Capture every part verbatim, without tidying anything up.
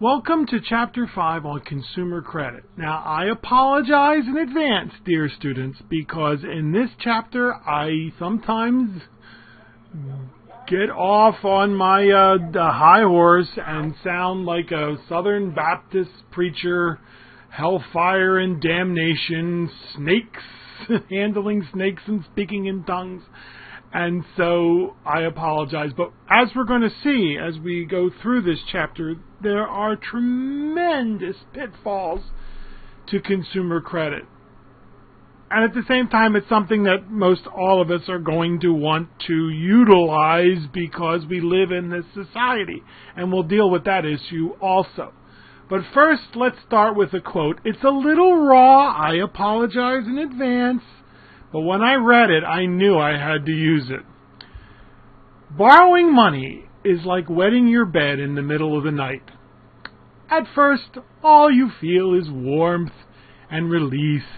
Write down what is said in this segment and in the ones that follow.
Welcome to Chapter five on Consumer Credit. Now, I apologize in advance, dear students, because in this chapter, I sometimes get off on my uh, high horse and sound like a Southern Baptist preacher, hellfire and damnation, snakes, handling snakes and speaking in tongues. And so I apologize, but as we're going to see as we go through this chapter, there are tremendous pitfalls to consumer credit. And at the same time, it's something that most all of us are going to want to utilize because we live in this society, and we'll deal with that issue also. But first, let's start with a quote. It's a little raw. I apologize in advance. But when I read it, I knew I had to use it. Borrowing money is like wetting your bed in the middle of the night. At first, all you feel is warmth and release.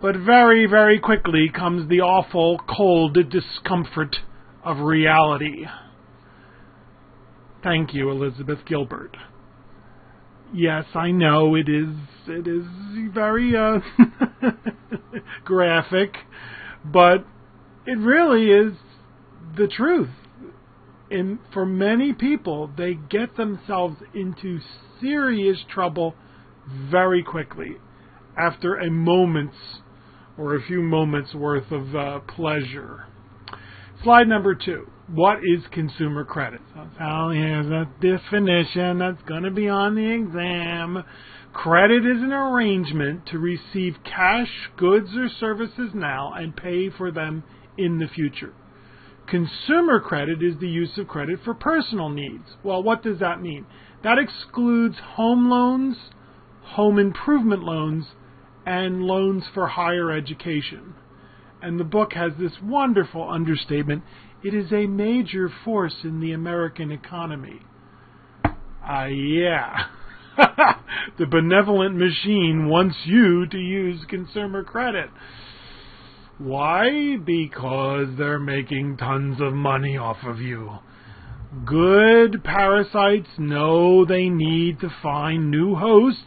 But very, very quickly comes the awful, cold discomfort of reality. Thank you, Elizabeth Gilbert. Yes, I know it is. It is very uh, graphic, but it really is the truth. And for many people, they get themselves into serious trouble very quickly after a moment's or a few moments worth of uh, pleasure. Slide number two. What is consumer credit? So here's a definition that's going to be on the exam. Credit is an arrangement to receive cash, goods, or services now and pay for them in the future. Consumer credit is the use of credit for personal needs. Well, what does that mean? That excludes home loans, home improvement loans, and loans for higher education. And the book has this wonderful understatement. It is a major force in the American economy. Ah, uh, yeah. The benevolent machine wants you to use consumer credit. Why? Because they're making tons of money off of you. Good parasites know they need to find new hosts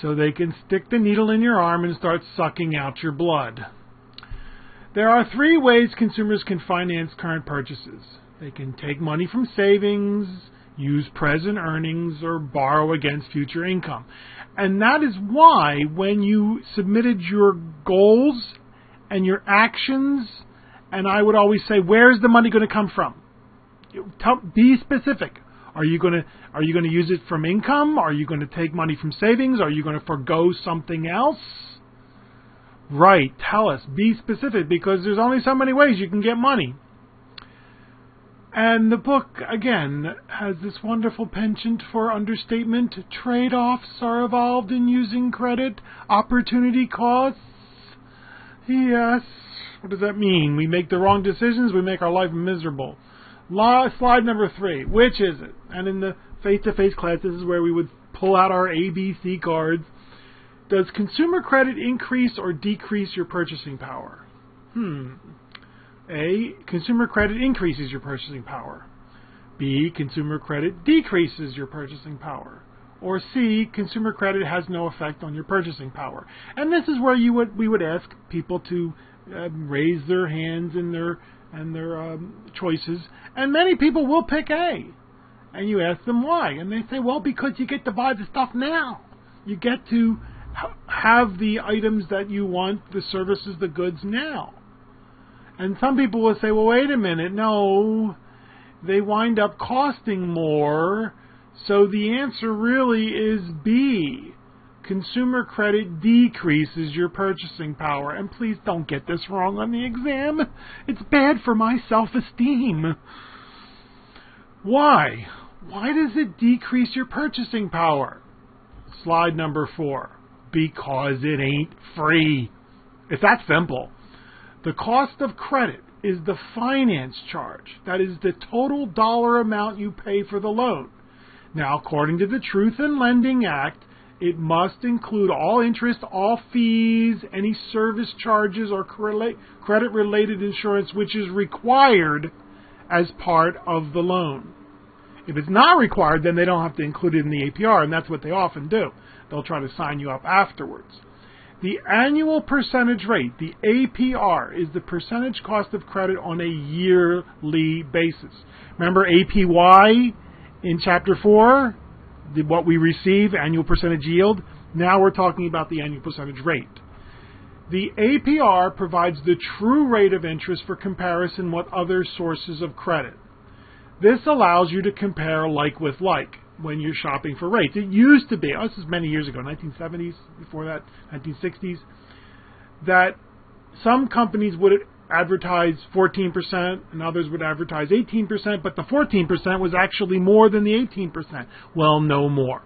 so they can stick the needle in your arm and start sucking out your blood. There are three ways consumers can finance current purchases. They can take money from savings, use present earnings, or borrow against future income. And that is why when you submitted your goals and your actions, and I would always say, where's the money going to come from? Tell, be specific. Are you going to are you going to use it from income? Are you going to take money from savings? Are you going to forego something else? Right, tell us, be specific, because there's only so many ways you can get money. And the book, again, has this wonderful penchant for understatement. Trade-offs are involved in using credit. Opportunity costs. Yes. What does that mean? We make the wrong decisions, we make our life miserable. La- slide number three, which is it? And in the face-to-face class, this is where we would pull out our A B C cards. Does consumer credit increase or decrease your purchasing power? Hmm. A. Consumer credit increases your purchasing power. B. Consumer credit decreases your purchasing power. Or C. Consumer credit has no effect on your purchasing power. And this is where you would we would ask people to uh, raise their hands and their and their um, choices. And many people will pick A. And you ask them why, and they say, well, because you get to buy the stuff now. You get to have the items that you want, the services, the goods now. And some people will say, well, wait a minute, no, they wind up costing more. So the answer really is B. Consumer credit decreases your purchasing power. And please don't get this wrong on the exam. It's bad for my self-esteem. Why? Why does it decrease your purchasing power? Slide number four. Because it ain't free. It's that simple. The cost of credit is the finance charge. That is the total dollar amount you pay for the loan. Now, according to the Truth in Lending Act, it must include all interest, all fees, any service charges or credit-related insurance which is required as part of the loan. If it's not required, then they don't have to include it in the A P R, and that's what they often do. They'll try to sign you up afterwards. The annual percentage rate, the A P R, is the percentage cost of credit on a yearly basis. Remember A P Y in Chapter four, the, what we receive, annual percentage yield? Now we're talking about the annual percentage rate. The A P R provides the true rate of interest for comparison with other sources of credit. This allows you to compare like with like when you're shopping for rates. It used to be, oh, this is many years ago, nineteen seventies, before that, nineteen sixties, that some companies would advertise fourteen percent and others would advertise eighteen percent, but the fourteen percent was actually more than the eighteen percent. Well, no more.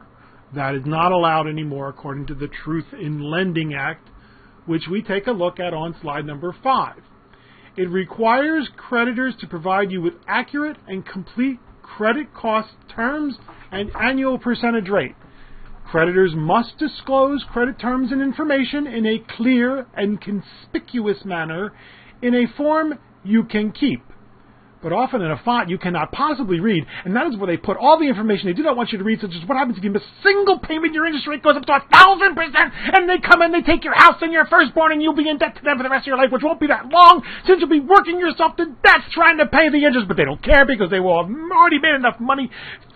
That is not allowed anymore according to the Truth in Lending Act, which we take a look at on slide number five. It requires creditors to provide you with accurate and complete credit cost terms and annual percentage rate. Creditors must disclose credit terms and information in a clear and conspicuous manner in a form you can keep, but often in a font you cannot possibly read, and that is where they put all the information they do not want you to read, such as what happens if you miss a single payment, your interest rate goes up to a thousand percent, and they come and they take your house and your firstborn, and you'll be in debt to them for the rest of your life, which won't be that long, since you'll be working yourself to death trying to pay the interest, but they don't care because they will have already made enough money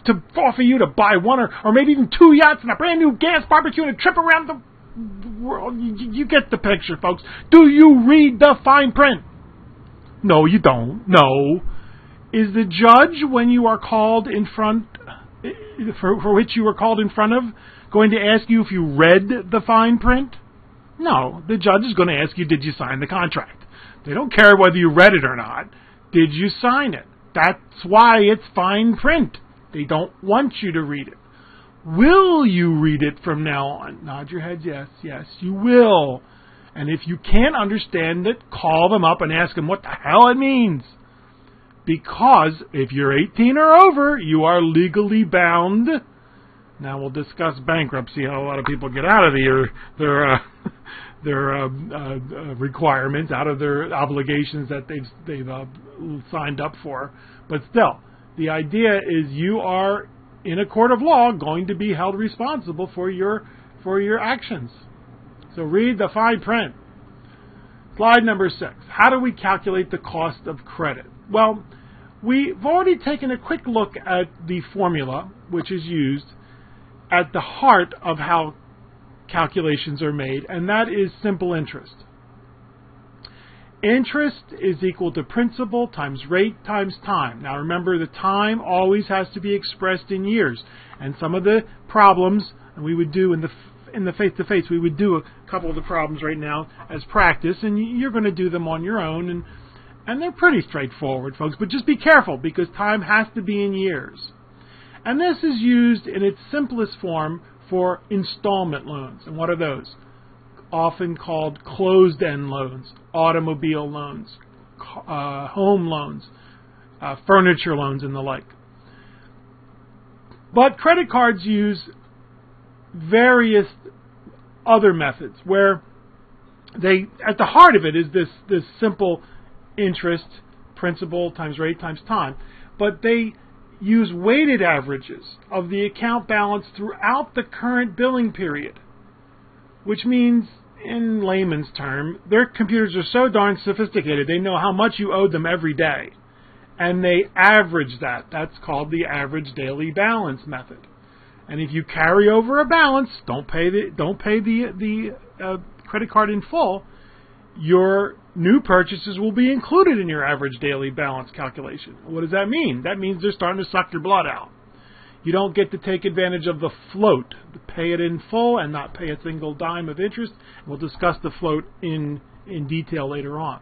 to offer you to buy one or, or maybe even two yachts and a brand new gas barbecue and a trip around the world. You, you get the picture, folks. Do you read the fine print? No, you don't. No. Is the judge, when you are called in front, for, for which you were called in front of, going to ask you if you read the fine print? No. The judge is going to ask you, did you sign the contract? They don't care whether you read it or not. Did you sign it? That's why it's fine print. They don't want you to read it. Will you read it from now on? Nod your head, yes, yes, you will. And if you can't understand it, call them up and ask them what the hell it means. Because if you're eighteen or over, you are legally bound. Now we'll discuss bankruptcy, how a lot of people get out of their their uh, their uh, uh, requirements, out of their obligations that they've they've uh, signed up for. But still, the idea is you are in a court of law going to be held responsible for your for your actions. So read the fine print. Slide number six. How do we calculate the cost of credit? Well, we've already taken a quick look at the formula, which is used at the heart of how calculations are made, and that is simple interest. Interest is equal to principal times rate times time. Now remember, the time always has to be expressed in years, and some of the problems we would do in the in the face-to-face, we would do a couple of the problems right now as practice, and you're going to do them on your own, and and they're pretty straightforward, folks, but just be careful because time has to be in years. And this is used in its simplest form for installment loans. And what are those? Often called closed-end loans, automobile loans, uh, home loans, uh, furniture loans, and the like. But credit cards use various other methods where they, at the heart of it is this, this simple interest, principal times rate times time, but they use weighted averages of the account balance throughout the current billing period, which means, in layman's term, their computers are so darn sophisticated, they know how much you owe them every day, and they average that. That's called the average daily balance method. And if you carry over a balance, don't pay the don't pay the the uh, credit card in full, your new purchases will be included in your average daily balance calculation. What does that mean? That means they're starting to suck your blood out. You don't get to take advantage of the float, pay it in full and not pay a single dime of interest. We'll discuss the float in in detail later on.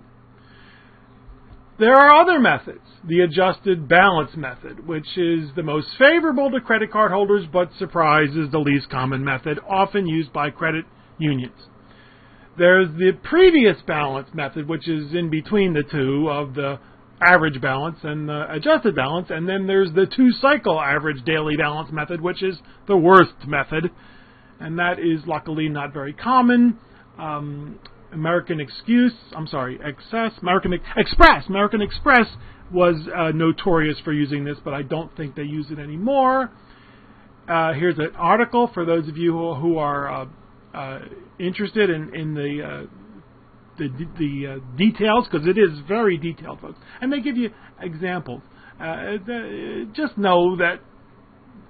There are other methods, the adjusted balance method, which is the most favorable to credit card holders, but surprise is the least common method, often used by credit unions. There's the previous balance method, which is in between the two of the average balance and the adjusted balance, and then there's the two-cycle average daily balance method, which is the worst method, and that is luckily not very common. Um, American Excuse, I'm sorry, Excess, American Express, American Express was uh, notorious for using this, but I don't think they use it anymore. Uh, here's an article for those of you who, who are uh, uh, interested in, in the, uh, the, the uh, details, because it is very detailed, folks. And they give you examples. Uh, the, just know that,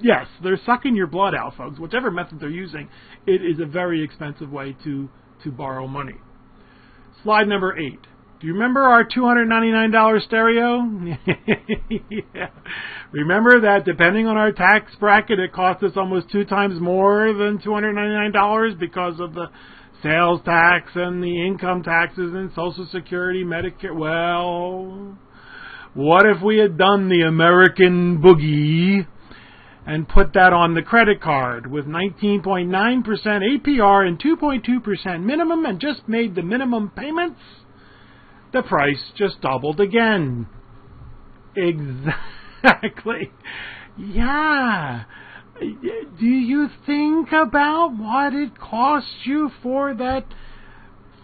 yes, they're sucking your blood out, folks. Whichever method they're using, it is a very expensive way to, to borrow money. Slide number eight. Do you remember our two hundred ninety-nine dollars stereo? Yeah. Remember that depending on our tax bracket, it cost us almost two times more than two hundred ninety-nine dollars because of the sales tax and the income taxes and Social Security, Medicare. Well, what if we had done the American boogie and put that on the credit card with nineteen point nine percent A P R and two point two percent minimum and just made the minimum payments? The price just doubled again. Exactly. Yeah. Do you think about what it costs you for that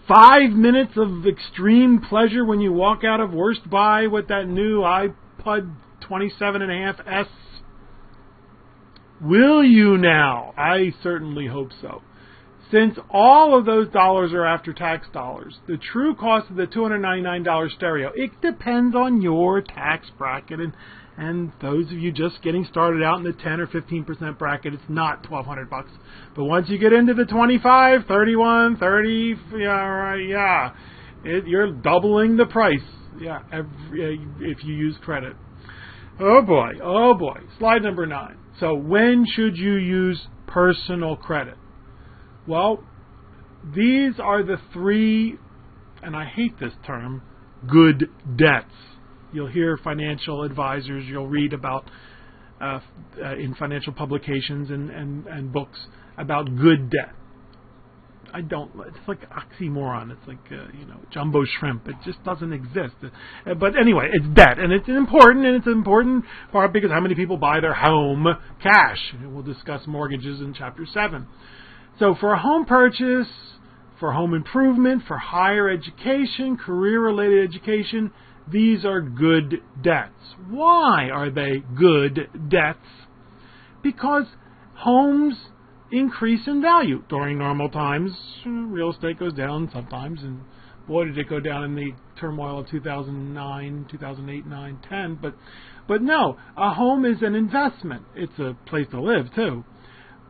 five minutes of extreme pleasure when you walk out of Worst Buy with that new iPod twenty-seven and a half S? Will you now? I certainly hope so. Since all of those dollars are after-tax dollars, the true cost of the two hundred ninety-nine dollars stereo, it depends on your tax bracket. And, and those of you just getting started out in the ten or fifteen percent bracket, it's not twelve hundred bucks. But once you get into the twenty-five, thirty-one, thirty, yeah, yeah, it, you're doubling the price. Yeah, every, if you use credit. Oh boy, oh boy. Slide number nine. So when should you use personal credit? Well, these are the three, and I hate this term, good debts. You'll hear financial advisors, you'll read about uh, uh, in financial publications and, and, and books about good debt. I don't, it's like oxymoron. It's like, uh, you know, jumbo shrimp. It just doesn't exist. Uh, but anyway, it's debt, and it's important, and it's an important part because how many people buy their home cash? And we'll discuss mortgages in Chapter seven. So for a home purchase, for home improvement, for higher education, career-related education, these are good debts. Why are they good debts? Because homes increase in value during normal times. Real estate goes down sometimes, and boy, did it go down in the turmoil of two thousand nine, two thousand eight, nine, ten. But, but no, a home is an investment. It's a place to live, too.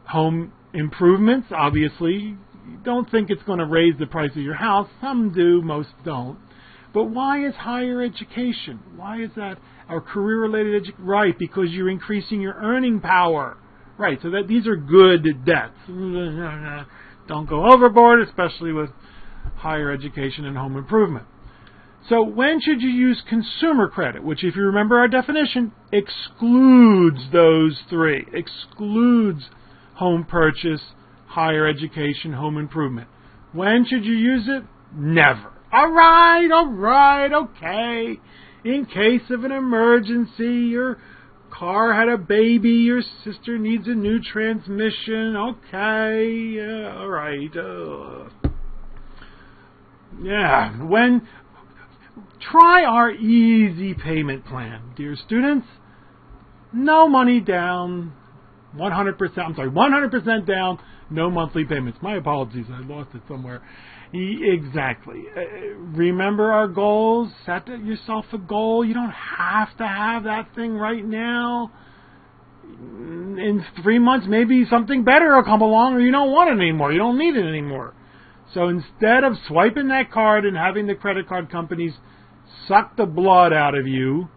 Home improvements, obviously, don't think it's going to raise the price of your house. Some do, most don't. But why is higher education? Why is that? Or career-related education? Right, because you're increasing your earning power. Right, so that these are good debts. Don't go overboard, especially with higher education and home improvement. So when should you use consumer credit, which, if you remember our definition, excludes those three, excludes home purchase, higher education, home improvement. When should you use it? Never. All right, all right, okay. In case of an emergency, your car had a baby, your sister needs a new transmission, okay, uh, all right. Uh, yeah, when... Try our easy payment plan, dear students. No money down. one hundred percent, I'm sorry, one hundred percent down, no monthly payments. My apologies, I lost it somewhere. Exactly. Uh, remember our goals. Set yourself a goal. You don't have to have that thing right now. In three months, maybe something better will come along, or you don't want it anymore. You don't need it anymore. So instead of swiping that card and having the credit card companies suck the blood out of you,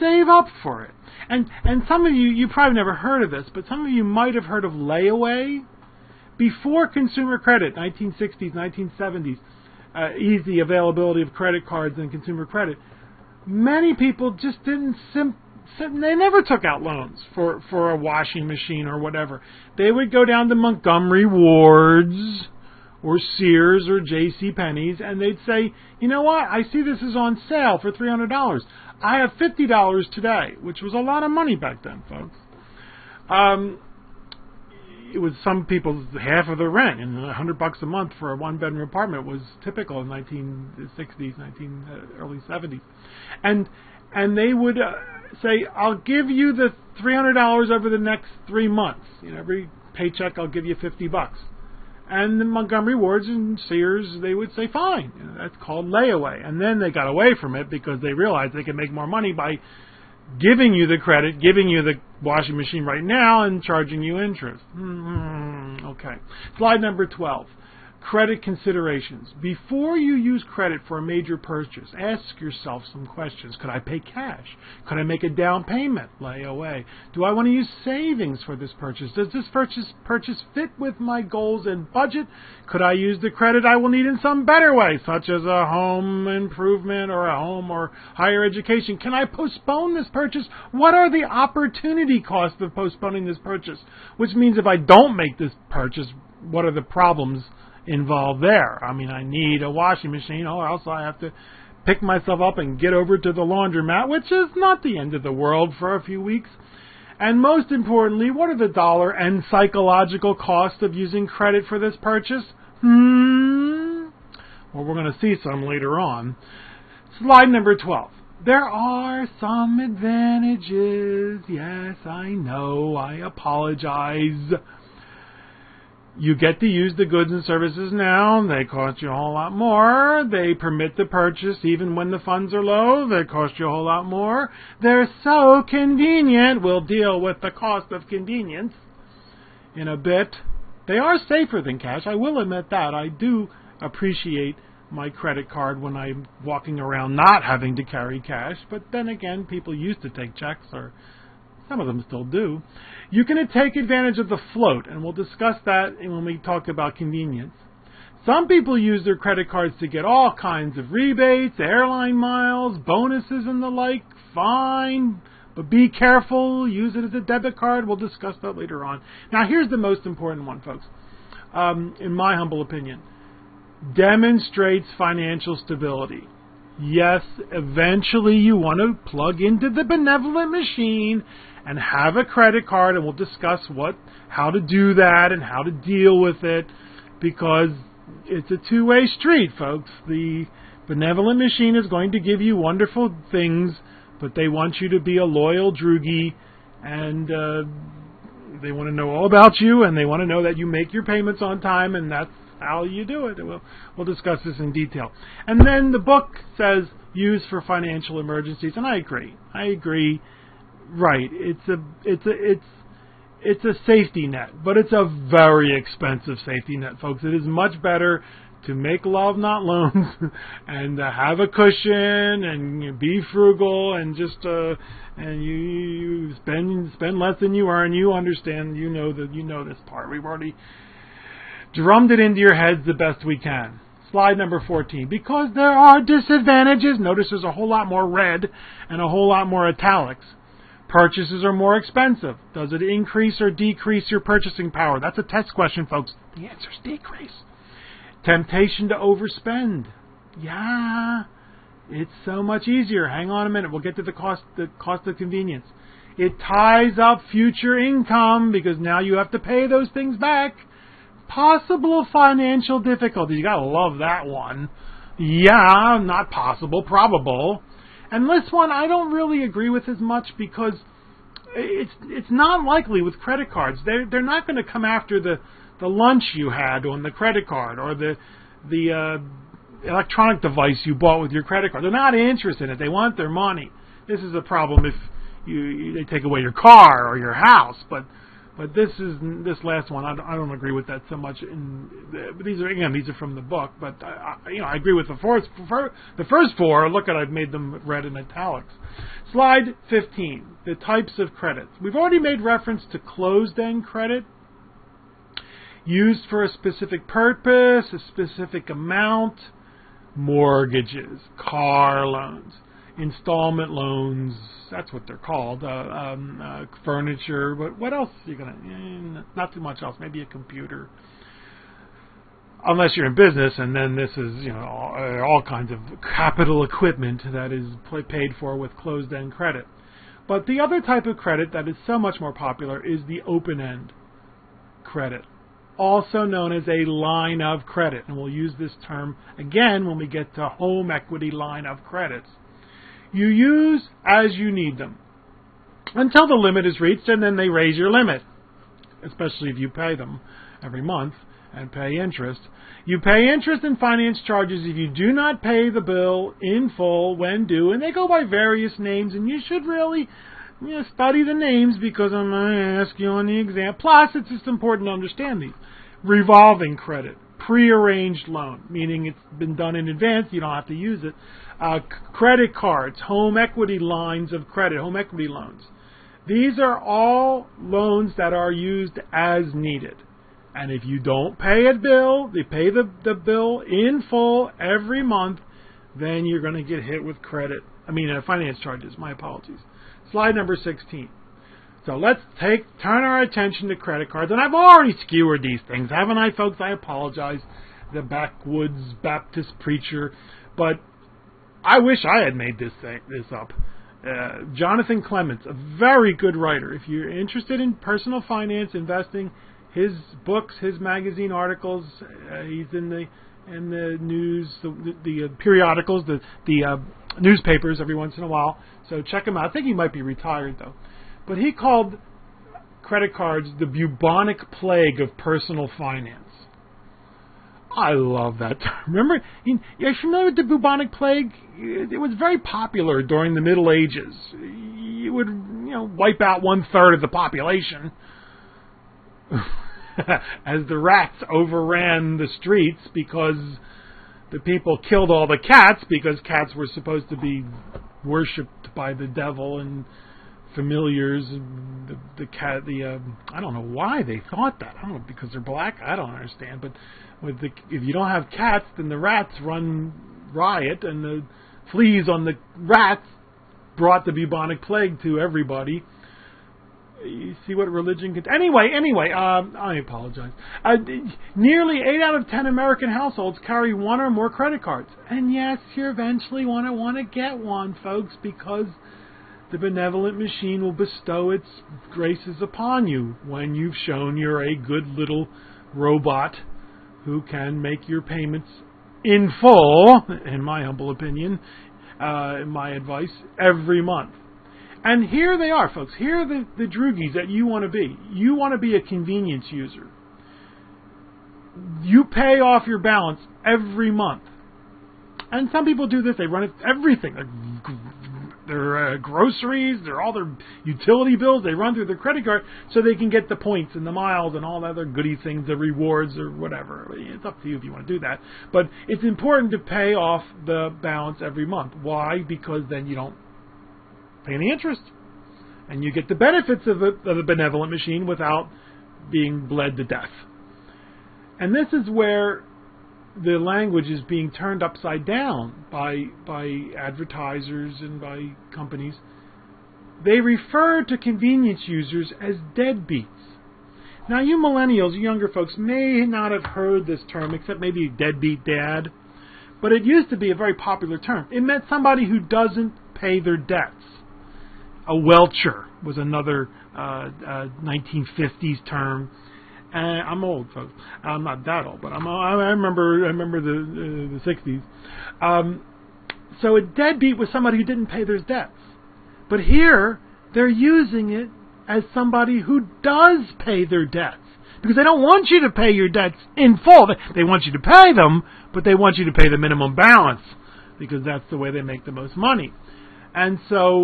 save up for it. And and some of you, you probably never heard of this, but some of you might have heard of layaway. Before consumer credit, nineteen sixties, nineteen seventies, uh, easy availability of credit cards and consumer credit, many people just didn't, sim- sim- they never took out loans for, for a washing machine or whatever. They would go down to Montgomery Wards or Sears or JCPenney's, and they'd say, you know what, I see this is on sale for three hundred dollars. I have fifty dollars today, which was a lot of money back then, folks. Um, was some people's half of their rent, and a hundred bucks a month for a one-bedroom apartment was typical in nineteen sixties, nineteen uh, early seventies, and and they would uh, say, "I'll give you the three hundred dollars over the next three months. You know, every paycheck, I'll give you fifty bucks." And the Montgomery Wards and Sears, they would say, "Fine, you know, that's called layaway." And then they got away from it because they realized they could make more money by giving you the credit, giving you the washing machine right now, and charging you interest. Mm-hmm. Okay. Slide number twelve. Credit considerations. Before you use credit for a major purchase, ask yourself some questions. Could I pay cash? Could I make a down payment? Lay away. Do I want to use savings for this purchase? Does this purchase purchase fit with my goals and budget? Could I use the credit I will need in some better way, such as a home improvement or a home or higher education? Can I postpone this purchase? What are the opportunity costs of postponing this purchase? Which means if I don't make this purchase, what are the problems involved there? I mean, I need a washing machine, or else I have to pick myself up and get over to the laundromat, which is not the end of the world for a few weeks. And most importantly, what are the dollar and psychological costs of using credit for this purchase? Hmm. Well, we're going to see some later on. Slide number twelve. There are some advantages. Yes, I know. I apologize. You get to use the goods and services now. They cost you a whole lot more. They permit the purchase even when the funds are low. They cost you a whole lot more. They're so convenient. We'll deal with the cost of convenience in a bit. They are safer than cash. I will admit that. I do appreciate my credit card when I'm walking around not having to carry cash. But then again, people used to take checks, or some of them still do. You can take advantage of the float, and we'll discuss that when we talk about convenience. Some people use their credit cards to get all kinds of rebates, airline miles, bonuses, and the like. Fine, but be careful. Use it as a debit card. We'll discuss that later on. Now, here's the most important one, folks, um, in my humble opinion. Demonstrates financial stability. Yes, eventually you want to plug into the benevolent machine and have a credit card, and we'll discuss what, how to do that and how to deal with it, because it's a two-way street, folks. The benevolent machine is going to give you wonderful things, but they want you to be a loyal droogie, and uh, they want to know all about you, and they want to know that you make your payments on time, and that's how you do it. We'll, we'll discuss this in detail. And then the book says use for financial emergencies, and I agree. I agree. Right. It's a it's a it's it's a safety net, but it's a very expensive safety net, folks. It is much better to make love, not loans, and uh, have a cushion and you know, be frugal and just uh, and you, you spend spend less than you earn. You understand. You know that. You know this part. We've already drummed it into your heads the best we can. Slide number fourteen. Because there are disadvantages. Notice there's a whole lot more red and a whole lot more italics. Purchases are more expensive. Does it increase or decrease your purchasing power? That's a test question, folks. The answer is decrease. Temptation to overspend. Yeah, it's so much easier. Hang on a minute. We'll get to the cost, the cost of convenience. It ties up future income because now you have to pay those things back. Possible financial difficulties. You gotta love that one. Yeah, not possible, probable. And this one I don't really agree with as much because it's it's not likely with credit cards. They're they're not going to come after the the lunch you had on the credit card or the the uh, electronic device you bought with your credit card. They're not interested in it. They want their money. This is a problem if you they take away your car or your house, but. But this is this last one. I don't, I don't agree with that so much. In, these are again, these are from the book. But I, you know, I agree with the first the first four. Look at I've made them red in italics. Slide fifteen. The types of credits. We've already made reference to closed-end credit, used for a specific purpose, a specific amount, mortgages, car loans, installment loans, that's what they're called, uh, um, uh, furniture, but what else are you going to, eh, not too much else, maybe a computer. Unless you're in business, and then this is, you know, all, all kinds of capital equipment that is paid for with closed-end credit. But the other type of credit that is so much more popular is the open-end. credit, also known as a line of credit. And we'll use this term again when we get to home equity line of credits. You use as you need them until the limit is reached, and then they raise your limit, especially if you pay them every month and pay interest. You pay interest and finance charges if you do not pay the bill in full when due, and they go by various names, and you should really you know, study the names because I'm going to ask you on the exam. Plus, it's just important to understand these. Revolving credit, prearranged loan, meaning it's been done in advance, you don't have to use it. Uh, credit cards, home equity lines of credit, home equity loans. These are all loans that are used as needed. And if you don't pay a bill, they pay the, the bill in full every month, then you're going to get hit with credit. I mean, uh, finance charges. My apologies. Slide number sixteen. So let's take turn our attention to credit cards. And I've already skewered these things, haven't I, folks? I apologize, the backwoods Baptist preacher. But I wish I had made this thing, this up. Uh, Jonathan Clements, a very good writer. If you're interested in personal finance, investing, his books, his magazine articles, uh, he's in the in the news, the, the uh, periodicals, the the uh, newspapers every once in a while. So check him out. I think he might be retired though, but he called credit cards the bubonic plague of personal finance. I love that term. Remember, you, you're familiar with the bubonic plague? It was very popular during the Middle Ages. It would you know wipe out one third of the population. As the rats overran the streets because the people killed all the cats, because cats were supposed to be worshipped by the devil and familiars. And the, the cat, the uh, I don't know why they thought that. I don't know, because they're black. I don't understand. But with the, if you don't have cats, then the rats run riot, and the fleas on the rats brought the bubonic plague to everybody. You see what religion can... Anyway, anyway, um, I apologize. Uh, nearly eight out of ten American households carry one or more credit cards. And yes, you're eventually going to want to get one, folks, because the benevolent machine will bestow its graces upon you when you've shown you're a good little robot who can make your payments in full, in my humble opinion, uh, in my advice, every month. And here they are, folks. Here are the, the droogies that you want to be. You want to be a convenience user. You pay off your balance every month. And some people do this. They run it everything. Their, their uh, groceries, their all their utility bills, they run through their credit card so they can get the points and the miles and all the other goody things, the rewards or whatever. It's up to you if you want to do that. But it's important to pay off the balance every month. Why? Because then you don't pay any interest, and you get the benefits of the, of the benevolent machine without being bled to death. And this is where the language is being turned upside down by by advertisers and by companies. They refer to convenience users as deadbeats. Now, you millennials, you younger folks, may not have heard this term, except maybe deadbeat dad, but it used to be a very popular term. It meant somebody who doesn't pay their debts. A welcher was another uh, uh, nineteen fifties term. Uh, I'm old, folks. I'm not that old, but I'm, I remember. I remember the uh, the sixties. Um, so a deadbeat was somebody who didn't pay their debts. But here they're using it as somebody who does pay their debts, because they don't want you to pay your debts in full. They want you to pay them, but they want you to pay the minimum balance, because that's the way they make the most money. And so,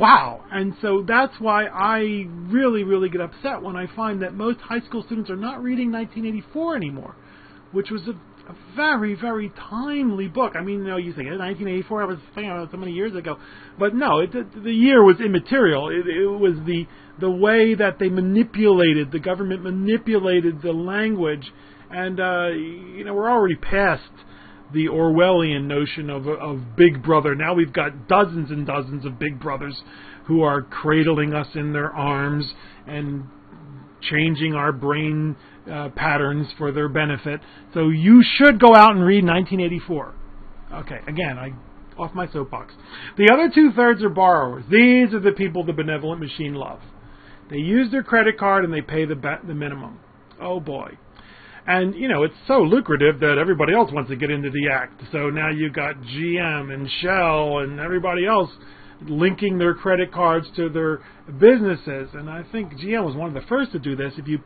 wow. And so that's why I really, really get upset when I find that most high school students are not reading nineteen eighty-four anymore, which was a, a very, very timely book. I mean, you know, you think, nineteen eighty-four, I was thinking about it so many years ago. But no, it, the year was immaterial. It, it was the, the way that they manipulated, the government manipulated the language. And, uh, you know, we're already past the Orwellian notion of of Big Brother. Now we've got dozens and dozens of Big Brothers who are cradling us in their arms and changing our brain uh, patterns for their benefit. So you should go out and read nineteen eighty-four. Okay, again, I off my soapbox. The other two-thirds are borrowers. These are the people the benevolent machine loves. They use their credit card and they pay the, ba- the minimum. Oh boy. And, you know, it's so lucrative that everybody else wants to get into the act. So now you've got G M and Shell and everybody else linking their credit cards to their businesses. And I think G M was one of the first to do this. If you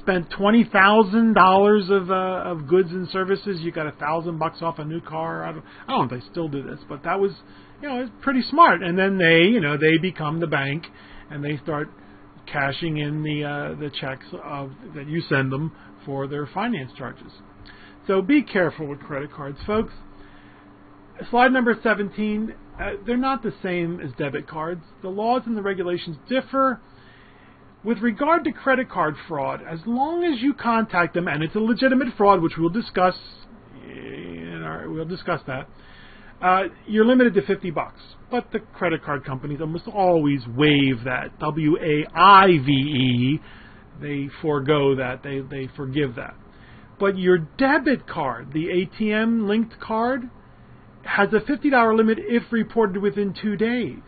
spent twenty thousand dollars of uh, of goods and services, you got a thousand bucks off a new car. I don't, I don't know if they still do this, but that was, you know, it's pretty smart. And then they, you know, they become the bank and they start cashing in the uh, the checks of, that you send them for their finance charges. So be careful with credit cards, folks. Slide number seventeen. Uh, they're not the same as debit cards. The laws and the regulations differ. With regard to credit card fraud, as long as you contact them, and it's a legitimate fraud, which we'll discuss, in our, we'll discuss that, uh, you're limited to fifty bucks. But the credit card companies almost always waive that, W A I V E. They forego that. They, they forgive that. But your debit card, the A T M-linked card, has a fifty dollar limit if reported within two days.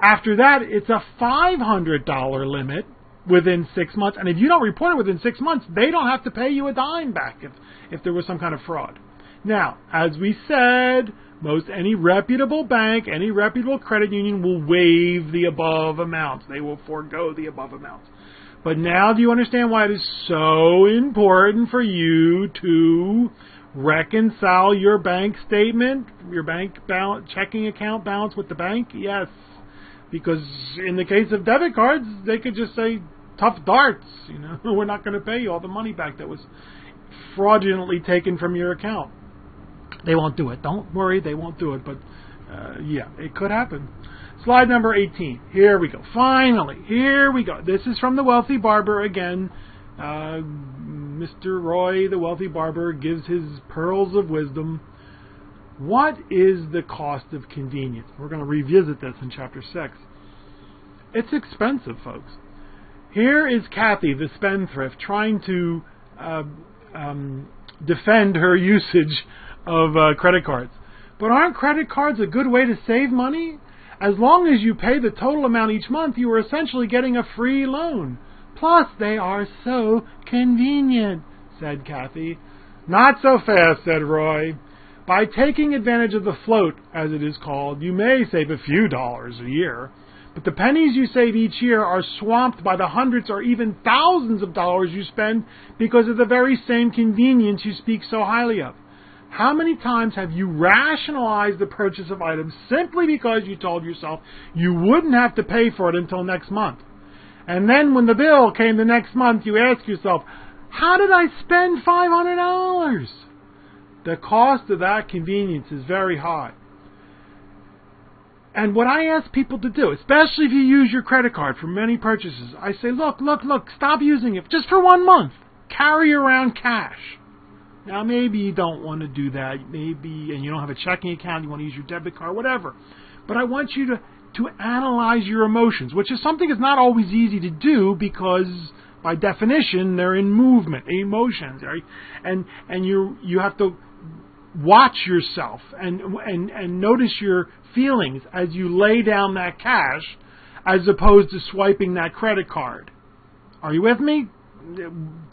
After that, it's a five hundred dollar limit within six months. And if you don't report it within six months, they don't have to pay you a dime back if, if there was some kind of fraud. Now, as we said, most any reputable bank, any reputable credit union will waive the above amounts. They will forego the above amounts. But now do you understand why it is so important for you to reconcile your bank statement, your bank balance, checking account balance with the bank? Yes. Because in the case of debit cards, they could just say, tough darts, you know, we're not going to pay you all the money back that was fraudulently taken from your account. They won't do it. Don't worry, they won't do it. But, uh, yeah, it could happen. Slide number eighteen. Here we go. Finally, here we go. This is from the Wealthy Barber again. Uh, Mister Roy, the Wealthy Barber, gives his pearls of wisdom. What is the cost of convenience? We're going to revisit this in Chapter six. It's expensive, folks. Here is Kathy, the spendthrift, trying to uh, um, defend her usage of uh, credit cards. But aren't credit cards a good way to save money? As long as you pay the total amount each month, you are essentially getting a free loan. Plus, they are so convenient, said Kathy. Not so fast, said Roy. By taking advantage of the float, as it is called, you may save a few dollars a year, but the pennies you save each year are swamped by the hundreds or even thousands of dollars you spend because of the very same convenience you speak so highly of. How many times have you rationalized the purchase of items simply because you told yourself you wouldn't have to pay for it until next month? And then when the bill came the next month, you ask yourself, how did I spend five hundred dollars? The cost of that convenience is very high. And what I ask people to do, especially if you use your credit card for many purchases, I say, look, look, look, stop using it just for one month. Carry around cash. Now, maybe you don't want to do that. Maybe, and you don't have a checking account, you want to use your debit card, whatever. But I want you to, to analyze your emotions, which is something that's not always easy to do because, by definition, they're in movement, emotions, right? And, and you, you have to watch yourself and, and, and notice your feelings as you lay down that cash as opposed to swiping that credit card. Are you with me?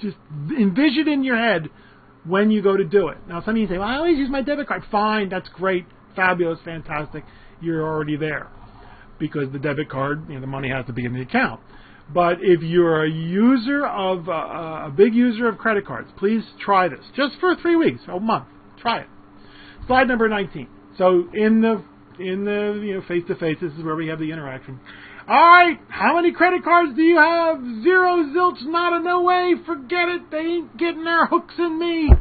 Just envision in your head when you go to do it. Now, some of you say, well, I always use my debit card. Fine, that's great, fabulous, fantastic. You're already there because the debit card, you know, the money has to be in the account. But if you're a user of, uh, a big user of credit cards, please try this. Just for three weeks, a month. Try it. Slide number nineteen. So in the, in the, you know, face-to-face, this is where we have the interaction. All right, how many credit cards do you have? Zero, zilch, nada, no way. Forget it. They ain't getting their hooks in me.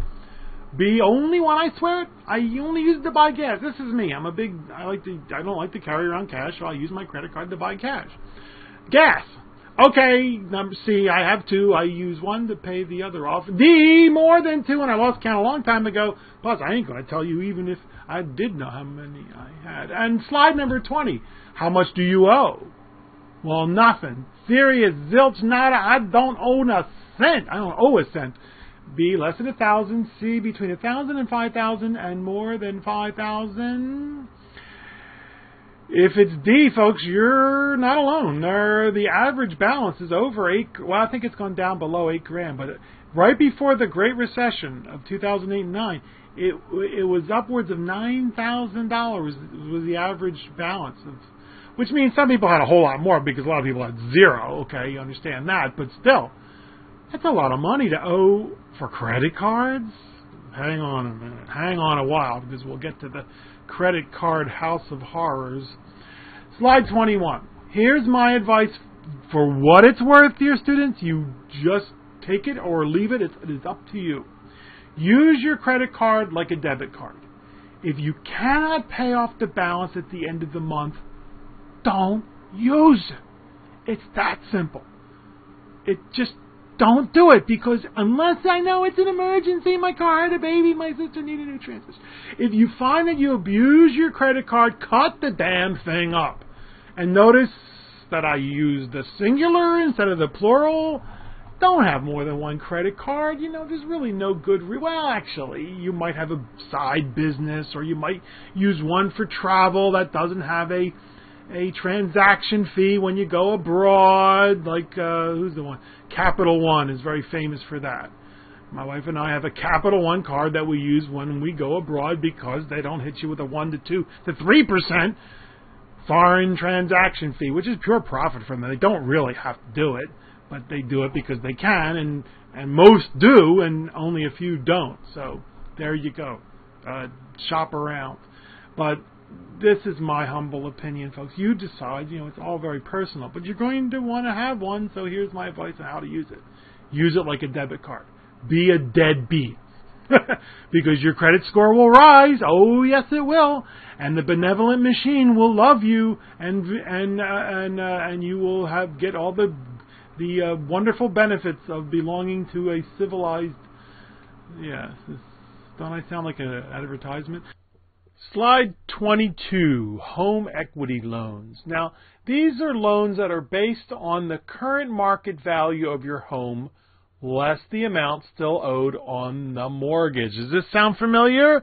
Be only one, I swear it. I only use it to buy gas. This is me. I'm a big, I like to, I don't like to carry around cash, so I use my credit card to buy cash. Gas. Okay, number C, I have two. I use one to pay the other off. D, more than two, and I lost count a long time ago. Plus, I ain't going to tell you even if I did know how many I had. And slide number twenty, how much do you owe? Well, nothing. Serious, zilch, nada, I don't owe a cent. I don't owe a cent. B, less than a thousand. C, between a thousand and five thousand, and more than five thousand. If it's D, folks, you're not alone. There, the average balance is over eight. Well, I think it's gone down below eight grand, but right before the Great Recession of two thousand eight and nine, it it was upwards of nine thousand dollars was the average balance of, which means some people had a whole lot more because a lot of people had zero. Okay, you understand that, but still, that's a lot of money to owe for credit cards. Hang on a minute. Hang on a while, because we'll get to the credit card house of horrors. Slide twenty-one. Here's my advice for what it's worth, dear students. You just take it or leave it. It's, it is up to you. Use your credit card like a debit card. If you cannot pay off the balance at the end of the month, don't use it. It's that simple. It just don't do it, because unless I know it's an emergency, my car had a baby, my sister needed a new transmission. If you find that you abuse your credit card, cut the damn thing up. And notice that I use the singular instead of the plural. Don't have more than one credit card. You know, there's really no good... Re well, actually, you might have a side business, or you might use one for travel that doesn't have a... a transaction fee when you go abroad, like, uh, who's the one? Capital One is very famous for that. My wife and I have a Capital One card that we use when we go abroad because they don't hit you with a one to two to three percent foreign transaction fee, which is pure profit from them. They don't really have to do it, but they do it because they can, and, and most do, and only a few don't. So there you go. Uh, shop around. But this is my humble opinion, folks. You decide. You know, it's all very personal. But you're going to want to have one, so here's my advice on how to use it. Use it like a debit card. Be a deadbeat. Because your credit score will rise. Oh, yes, it will. And the benevolent machine will love you, and and uh, and uh, and you will have get all the the uh, wonderful benefits of belonging to a civilized... Yeah, this, don't I sound like an advertisement? Slide twenty-two, home equity loans. Now, these are loans that are based on the current market value of your home, less the amount still owed on the mortgage. Does this sound familiar?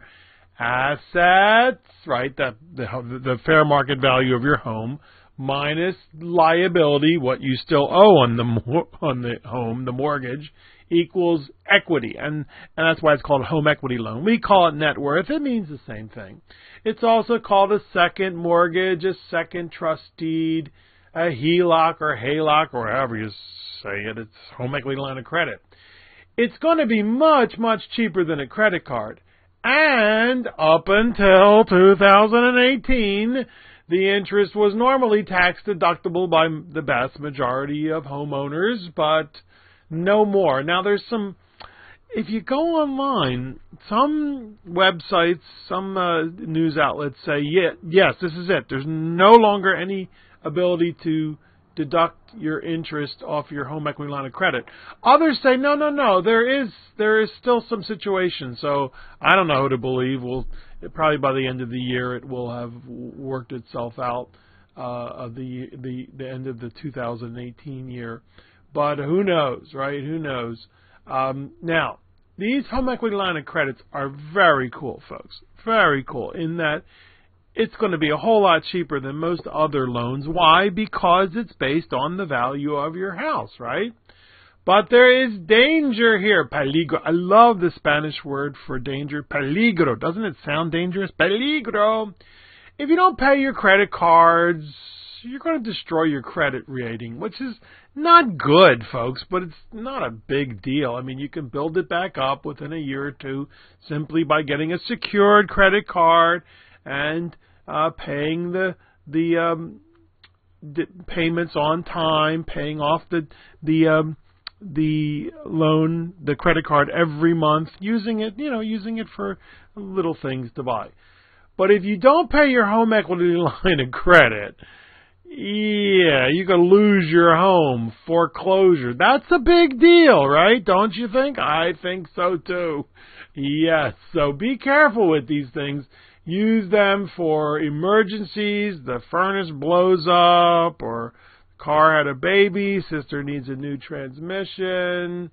Assets, right, the, the, the fair market value of your home, minus liability, what you still owe on the, on the home, the mortgage, equals equity, and, and that's why it's called a home equity loan. We call it net worth. It means the same thing. It's also called a second mortgage, a second trust deed, a HELOC or HALOC, or however you say it. It's home equity line of credit. It's going to be much, much cheaper than a credit card. And up until two thousand eighteen, the interest was normally tax deductible by the vast majority of homeowners, but no more. Now, there's some, if you go online, some websites, some uh, news outlets say, yeah, yes, this is it. There's no longer any ability to deduct your interest off your home equity line of credit. Others say, no, no, no, there is there is still some situation. So I don't know who to believe. We'll, probably by the end of the year, it will have worked itself out uh, of the, the, the end of the two thousand eighteen year. But who knows, right? Who knows? Um, now, these home equity line of credits are very cool, folks. Very cool in that it's going to be a whole lot cheaper than most other loans. Why? Because it's based on the value of your house, right? But there is danger here. Peligro. I love the Spanish word for danger. Peligro. Doesn't it sound dangerous? Peligro. If you don't pay your credit cards, you're going to destroy your credit rating, which is not good, folks, but it's not a big deal. I mean, you can build it back up within a year or two simply by getting a secured credit card and uh, paying the the um, d- payments on time, paying off the the um, the loan, the credit card every month, using it, you know, using it for little things to buy. But if you don't pay your home equity line of credit, yeah, you could lose your home, foreclosure. That's a big deal, right? Don't you think? I think so too. Yes, so be careful with these things. Use them for emergencies, the furnace blows up, or car had a baby, sister needs a new transmission.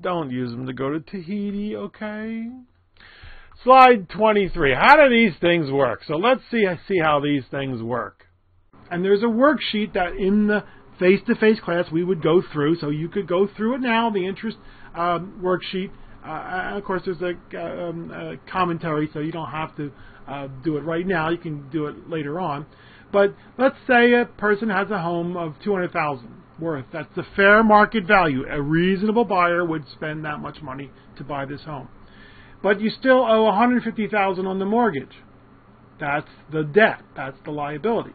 Don't use them to go to Tahiti, okay? Slide twenty-three. How do these things work? So let's see, see how these things work. And there's a worksheet that in the face-to-face class we would go through. So you could go through it now, the interest um, worksheet. Uh, of course, there's a, um, a commentary, so you don't have to uh, do it right now. You can do it later on. But let's say a person has a home of two hundred thousand dollars worth. That's the fair market value. A reasonable buyer would spend that much money to buy this home. But you still owe one hundred fifty thousand dollars on the mortgage. That's the debt. That's the liability.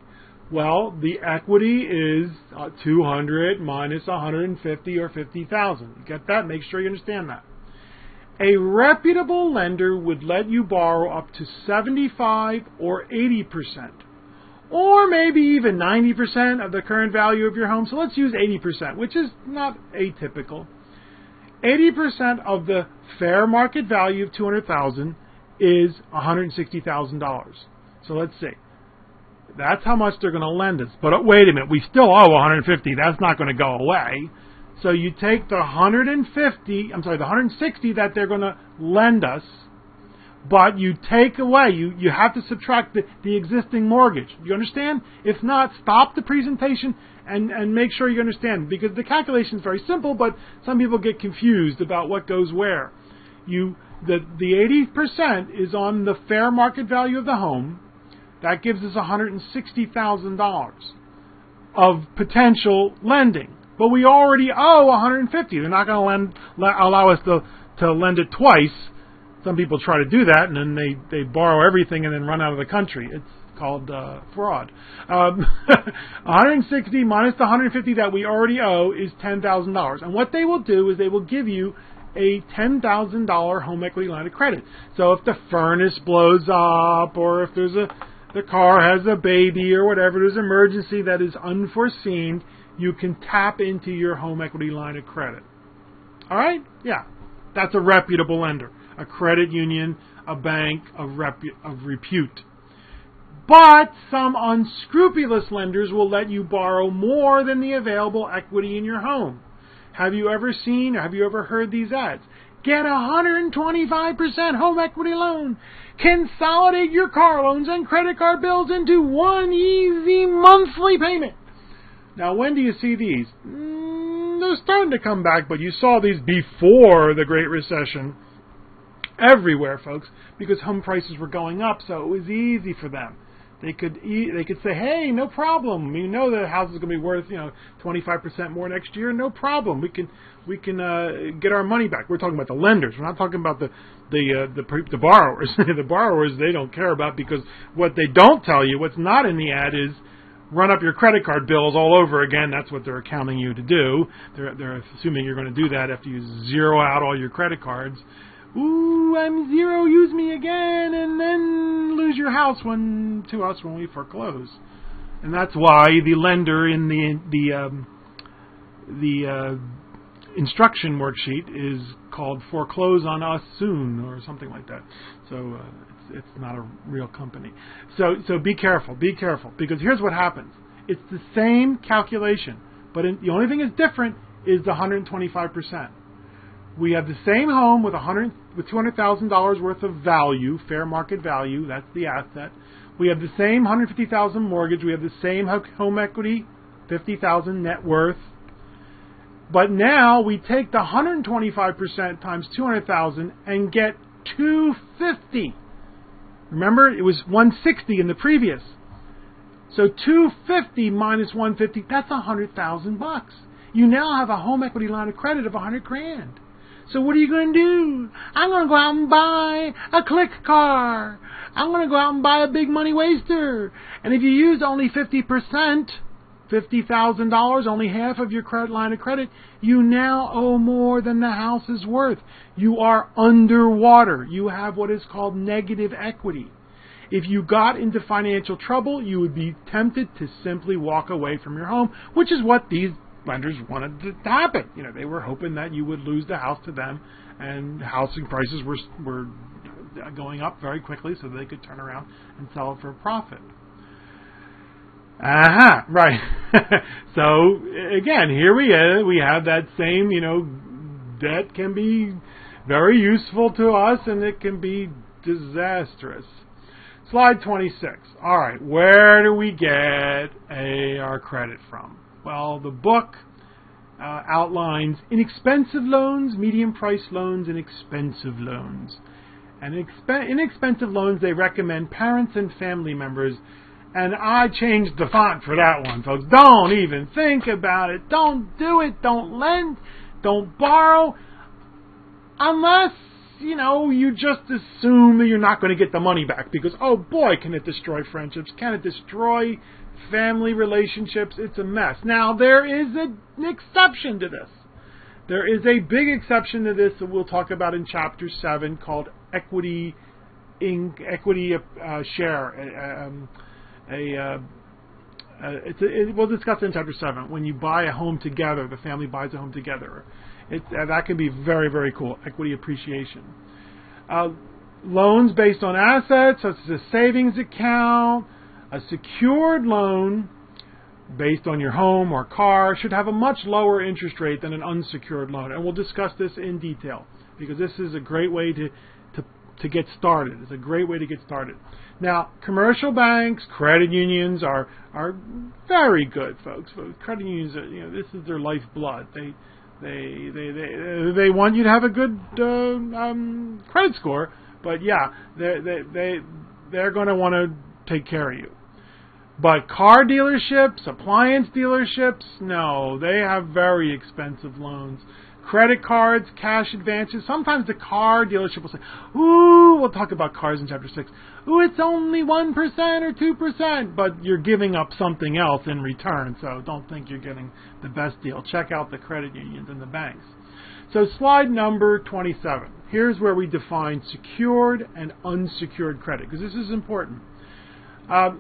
Well, the equity is uh, two hundred minus one hundred fifty or fifty thousand. You get that? Make sure you understand that. A reputable lender would let you borrow up to seventy-five or eighty percent, or maybe even ninety percent of the current value of your home. So let's use eighty percent, which is not atypical. eighty percent of the fair market value of two hundred thousand dollars is one hundred sixty thousand dollars. So let's see. That's how much they're going to lend us. But wait a minute, we still owe one hundred fifty. That's not going to go away. So you take the one hundred fifty, I'm sorry, the one hundred sixty that they're going to lend us, but you take away, you, you have to subtract the, the existing mortgage. Do you understand? If not, stop the presentation and, and make sure you understand, because the calculation is very simple, but some people get confused about what goes where. You the the eighty percent is on the fair market value of the home. That gives us one hundred sixty thousand dollars of potential lending. But we already owe one hundred fifty thousand dollars. They're not going to lend, allow us to, to lend it twice. Some people try to do that, and then they, they borrow everything and then run out of the country. It's called uh, fraud. Um, one hundred sixty minus the one hundred fifty that we already owe is ten thousand dollars. And what they will do is they will give you a ten thousand dollars home equity line of credit. So if the furnace blows up, or if there's a the car has a baby or whatever, there's an emergency that is unforeseen, you can tap into your home equity line of credit. All right? Yeah. That's a reputable lender, a credit union, a bank of, repu of repute. But some unscrupulous lenders will let you borrow more than the available equity in your home. Have you ever seen or have you ever heard these ads? Get a one hundred twenty-five percent home equity loan. Consolidate your car loans and credit card bills into one easy monthly payment. Now, when do you see these? Mm, they're starting to come back, but you saw these before the Great Recession everywhere, folks, because home prices were going up, so it was easy for them. They could e they could say, hey, no problem. We know the house is going to be worth, you know, twenty-five percent more next year. No problem. We can we can uh, get our money back. We're talking about the lenders. We're not talking about the the uh, the, the borrowers. The borrowers they don't care about, because what they don't tell you, what's not in the ad is, run up your credit card bills all over again. That's what they're accounting you to do. They're, they're assuming you're going to do that after you zero out all your credit cards. Ooh, I'm zero, use me again, and then lose your house when, to us when we foreclose. And that's why the lender in the the um, the uh, instruction worksheet is called Foreclose on Us Soon or something like that. So. Uh, It's not a real company. So so be careful, be careful, because here's what happens. It's the same calculation, but in, the only thing that's different is the one hundred twenty-five percent. We have the same home with one hundred with two hundred thousand dollars worth of value, fair market value, that's the asset. We have the same one hundred fifty thousand dollars mortgage, we have the same home equity, fifty thousand dollars net worth. But now we take the one hundred twenty-five percent times two hundred thousand dollars and get two hundred fifty thousand dollars. Remember, it was one hundred sixty in the previous. So two hundred fifty minus one hundred fifty, that's one hundred thousand bucks. You now have a home equity line of credit of one hundred grand. So what are you going to do? I'm going to go out and buy a click car. I'm going to go out and buy a big money waster. And if you use only fifty percent, fifty thousand dollars, only half of your credit line of credit, you now owe more than the house is worth. You are underwater. You have what is called negative equity. If you got into financial trouble, you would be tempted to simply walk away from your home, which is what these lenders wanted to happen. You know, they were hoping that you would lose the house to them, and housing prices were, were going up very quickly, so they could turn around and sell it for a profit. Aha, uh-huh, right. So, again, here we are. We have that same, you know, debt can be very useful to us, and it can be disastrous. Slide twenty-six. All right, where do we get A R credit from? Well, the book uh, outlines inexpensive loans, medium-priced loans, and expensive loans. And inexp inexpensive loans, they recommend parents and family members. And I changed the font for that one, folks. Don't even think about it. Don't do it. Don't lend. Don't borrow. Unless, you know, you just assume that you're not going to get the money back. Because, oh boy, can it destroy friendships. Can it destroy family relationships. It's a mess. Now, there is a, an exception to this. There is a big exception to this that we'll talk about in Chapter seven called Equity, in, equity uh, Share. Um, A, uh, uh, it's a, it, we'll discuss it in Chapter seven. When you buy a home together, the family buys a home together. It, uh, that can be very, very cool. Equity appreciation. Uh, loans based on assets, such as a savings account, a secured loan based on your home or car, should have a much lower interest rate than an unsecured loan. And we'll discuss this in detail because this is a great way to to get started. It's a great way to get started. Now, commercial banks, credit unions are are very good, folks. Credit unions, are, you know, this is their lifeblood. They they they they they want you to have a good uh, um, credit score, but yeah, they they they they're going to want to take care of you. But car dealerships, appliance dealerships, no, they have very expensive loans. Credit cards, cash advances. Sometimes the car dealership will say, ooh, we'll talk about cars in Chapter six. Ooh, it's only one percent or two percent. But you're giving up something else in return, so don't think you're getting the best deal. Check out the credit unions and the banks. So slide number twenty-seven. Here's where we define secured and unsecured credit, because this is important. Uh,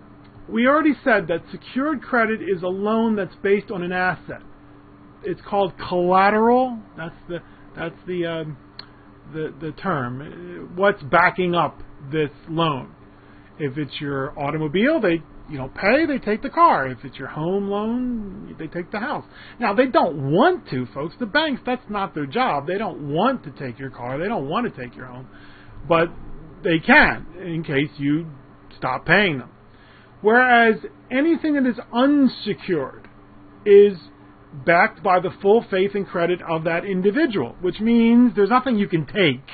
we already said that secured credit is a loan that's based on an asset. It's called collateral. That's the that's the um, the the term. What's backing up this loan? If it's your automobile, they you know pay. They take the car. If it's your home loan, they take the house. Now they don't want to, folks. The banks. That's not their job. They don't want to take your car. They don't want to take your home, but they can in case you stop paying them. Whereas anything that is unsecured is backed by the full faith and credit of that individual, which means there's nothing you can take.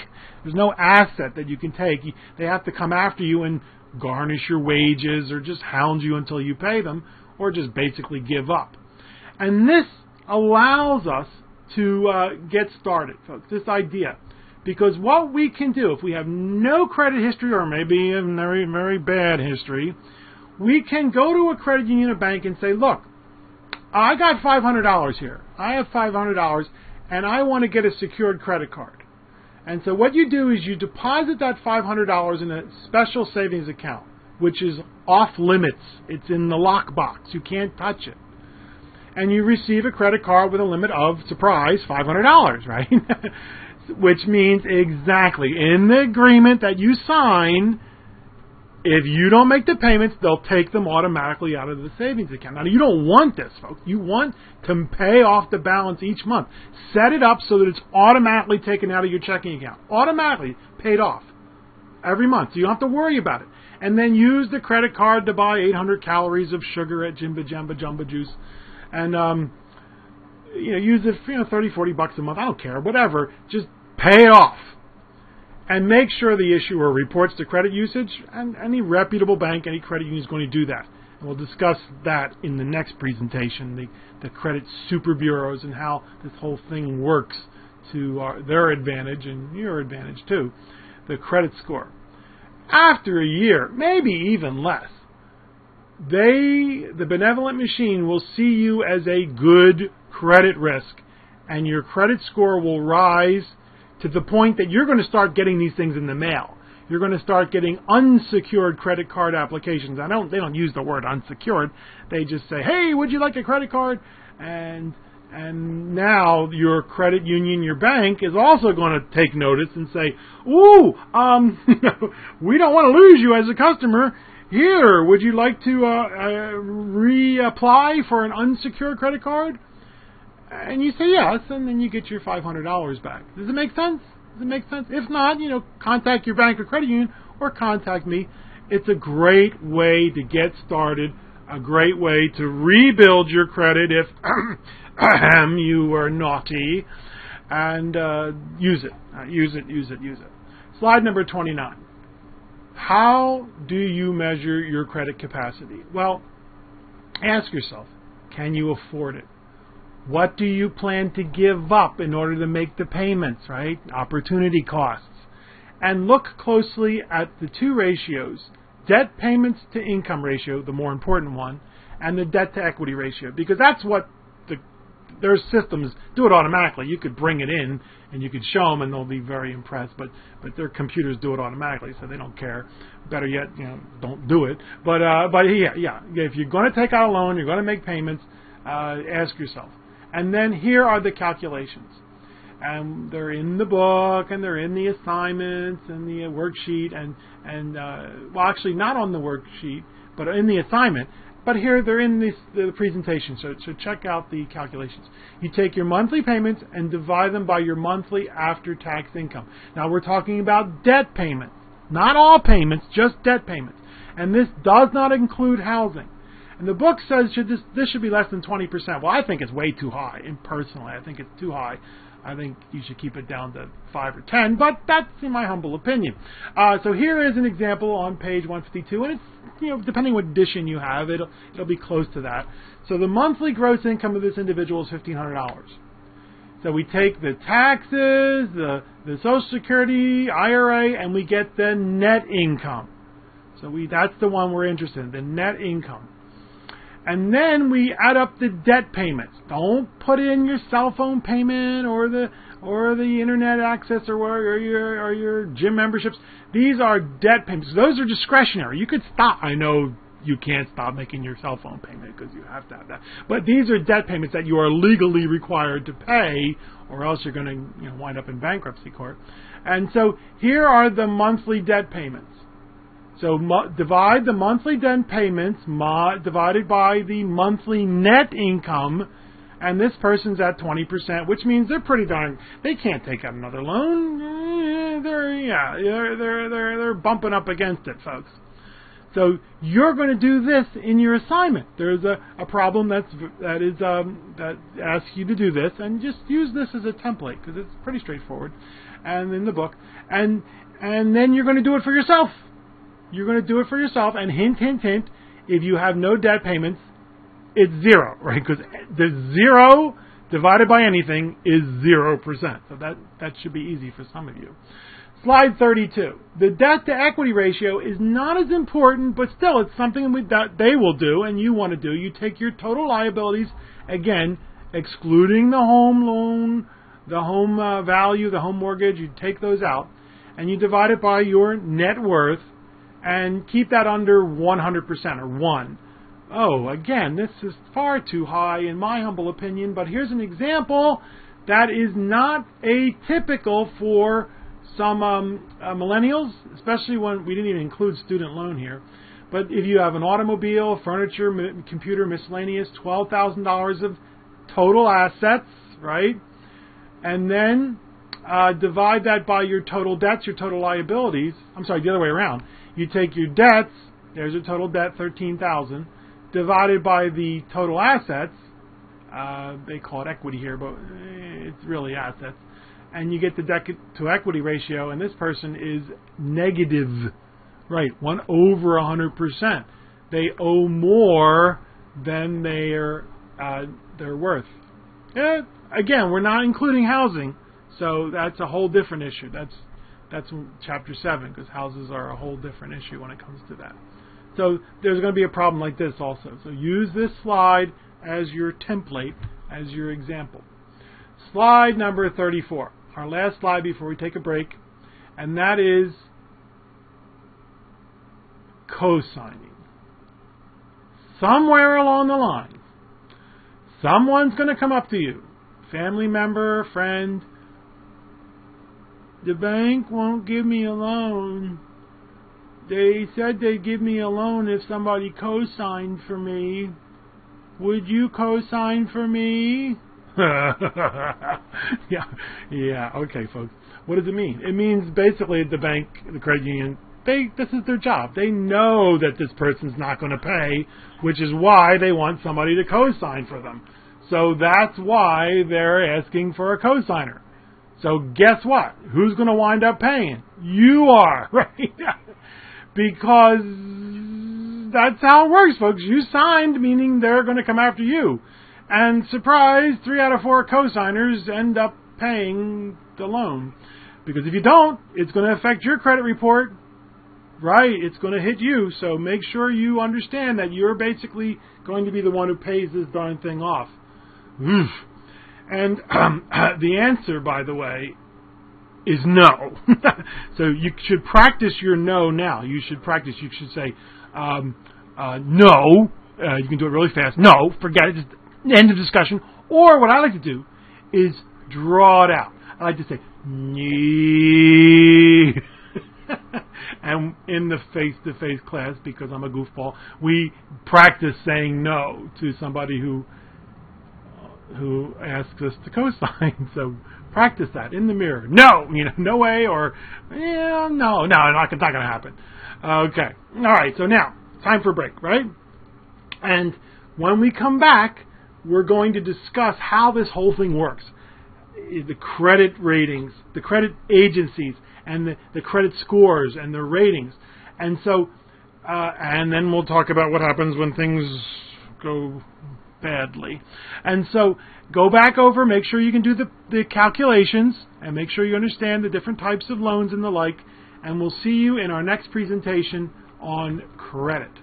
There's no asset that you can take. They have to come after you and garnish your wages or just hound you until you pay them or just basically give up. And this allows us to uh, get started, folks, this idea. Because what we can do, if we have no credit history or maybe a very, very bad history, we can go to a credit union or bank and say, look, I got five hundred dollars here. I have five hundred dollars, and I want to get a secured credit card. And so what you do is you deposit that five hundred dollars in a special savings account, which is off limits. It's in the lockbox. You can't touch it. And you receive a credit card with a limit of, surprise, five hundred dollars, right? Which means exactly in the agreement that you sign, if you don't make the payments, they'll take them automatically out of the savings account. Now, you don't want this, folks. You want to pay off the balance each month. Set it up so that it's automatically taken out of your checking account. Automatically paid off every month. So you don't have to worry about it. And then use the credit card to buy eight hundred calories of sugar at Jamba Jamba Jamba Juice. And, um, you know, use it for, you know, thirty, forty bucks a month. I don't care. Whatever. Just pay it off. And make sure the issuer reports the credit usage, and any reputable bank, any credit union is going to do that. And we'll discuss that in the next presentation, the, the credit super bureaus and how this whole thing works to our, their advantage and your advantage too, the credit score. After a year, maybe even less, they, the benevolent machine will see you as a good credit risk, and your credit score will rise to the point that you're going to start getting these things in the mail. You're going to start getting unsecured credit card applications. I don't, they don't use the word unsecured. They just say, hey, would you like a credit card? And and now your credit union, your bank, is also going to take notice and say, ooh, um, we don't want to lose you as a customer. Here, would you like to uh, uh, reapply for an unsecured credit card? And you say yes, and then you get your five hundred dollars back. Does it make sense? Does it make sense? If not, you know, contact your bank or credit union or contact me. It's a great way to get started, a great way to rebuild your credit if you were naughty, and uh, use it, uh, use it, use it, use it. Slide number twenty-nine. How do you measure your credit capacity? Well, ask yourself, can you afford it? What do you plan to give up in order to make the payments, right? Opportunity costs. And look closely at the two ratios, debt payments to income ratio, the more important one, and the debt to equity ratio, because that's what the, their systems do it automatically. You could bring it in and you could show them and they'll be very impressed, but, but their computers do it automatically, so they don't care. Better yet, you know, don't do it. But, uh, but yeah, yeah, if you're going to take out a loan, you're going to make payments, uh, ask yourself. And then here are the calculations. And they're in the book, and they're in the assignments, and the worksheet, and, and uh, well, actually not on the worksheet, but in the assignment. But here they're in this, the presentation, so, so check out the calculations. You take your monthly payments and divide them by your monthly after-tax income. Now, we're talking about debt payments, not all payments, just debt payments. And this does not include housing. And the book says should this, this should be less than twenty percent. Well, I think it's way too high. And personally, I think it's too high. I think you should keep it down to five or ten, but that's in my humble opinion. Uh, so here is an example on page one fifty-two, and it's, you know, depending what edition you have, it'll, it'll be close to that. So the monthly gross income of this individual is fifteen hundred dollars. So we take the taxes, the, the Social Security, I R A, and we get the net income. So we that's the one we're interested in, the net income. And then we add up the debt payments. Don't put in your cell phone payment or the or the internet access or, or your or your gym memberships. These are debt payments. Those are discretionary. You could stop. I know you can't stop making your cell phone payment because you have to have that. But these are debt payments that you are legally required to pay, or else you're going to, you know, wind up in bankruptcy court. And so here are the monthly debt payments. So mo- divide the monthly debt payments mo- divided by the monthly net income, and this person's at twenty percent, which means they're pretty darn, they can't take out another loan. They're, yeah, they're, they're, they're, they're bumping up against it, folks. So you're going to do this in your assignment. There's a, a problem that's, that, is, um, that asks you to do this, and just use this as a template because it's pretty straightforward and in the book. And, and then you're going to do it for yourself. You're going to do it for yourself, and hint, hint, hint, if you have no debt payments, it's zero, right? Because the zero divided by anything is zero percent. So that, that should be easy for some of you. Slide thirty-two. The debt-to-equity ratio is not as important, but still it's something that they will do and you want to do. You take your total liabilities, again, excluding the home loan, the home uh, value, the home mortgage. You take those out, and you divide it by your net worth, and keep that under one hundred percent or one. Oh, again, this is far too high in my humble opinion, but here's an example that is not atypical for some um, uh, millennials, especially when we didn't even include student loan here. But if you have an automobile, furniture, m- computer, miscellaneous, twelve thousand dollars of total assets, right? And then uh, divide that by your total debts, your total liabilities. I'm sorry, the other way around. You take your debts, there's your total debt, thirteen thousand dollars, divided by the total assets, uh, they call it equity here, but it's really assets, and you get the debt to equity ratio, and this person is negative, right, one over one hundred percent. They owe more than their, uh, their worth. And again, we're not including housing, so that's a whole different issue. That's That's chapter seven, because houses are a whole different issue when it comes to that. So there's going to be a problem like this also. So use this slide as your template, as your example. Slide number thirty-four, our last slide before we take a break, and that is co-signing. Somewhere along the line, someone's going to come up to you, family member, friend. The bank won't give me a loan. They said they'd give me a loan if somebody co-signed for me. Would you co-sign for me? yeah, yeah, okay, folks. What does it mean? It means basically the bank, the credit union, they this is their job. They know that this person's not going to pay, which is why they want somebody to co-sign for them. So that's why they're asking for a co-signer. So guess what? Who's going to wind up paying? You are, right? Because that's how it works, folks. You signed, meaning they're going to come after you. And surprise, three out of four co-signers end up paying the loan. Because if you don't, it's going to affect your credit report, right? It's going to hit you. So make sure you understand that you're basically going to be the one who pays this darn thing off. Oof. And um, the answer, by the way, is no. So you should practice your no now. You should practice. You should say, um, uh, no. Uh, you can do it really fast. No, forget it. Just end of discussion. Or what I like to do is draw it out. I like to say, nee. And in the face-to-face class, because I'm a goofball, we practice saying no to somebody who who asks us to co-sign. So practice that in the mirror. No, you know, no way, or yeah, no, no, not, it's not going to happen. Okay, all right. So now, time for a break, right? And when we come back, we're going to discuss how this whole thing works. The credit ratings, the credit agencies, and the, the credit scores and the ratings. And so, uh, and then we'll talk about what happens when things go badly. And so go back over, make sure you can do the, the calculations, and make sure you understand the different types of loans and the like. And we'll see you in our next presentation on credit.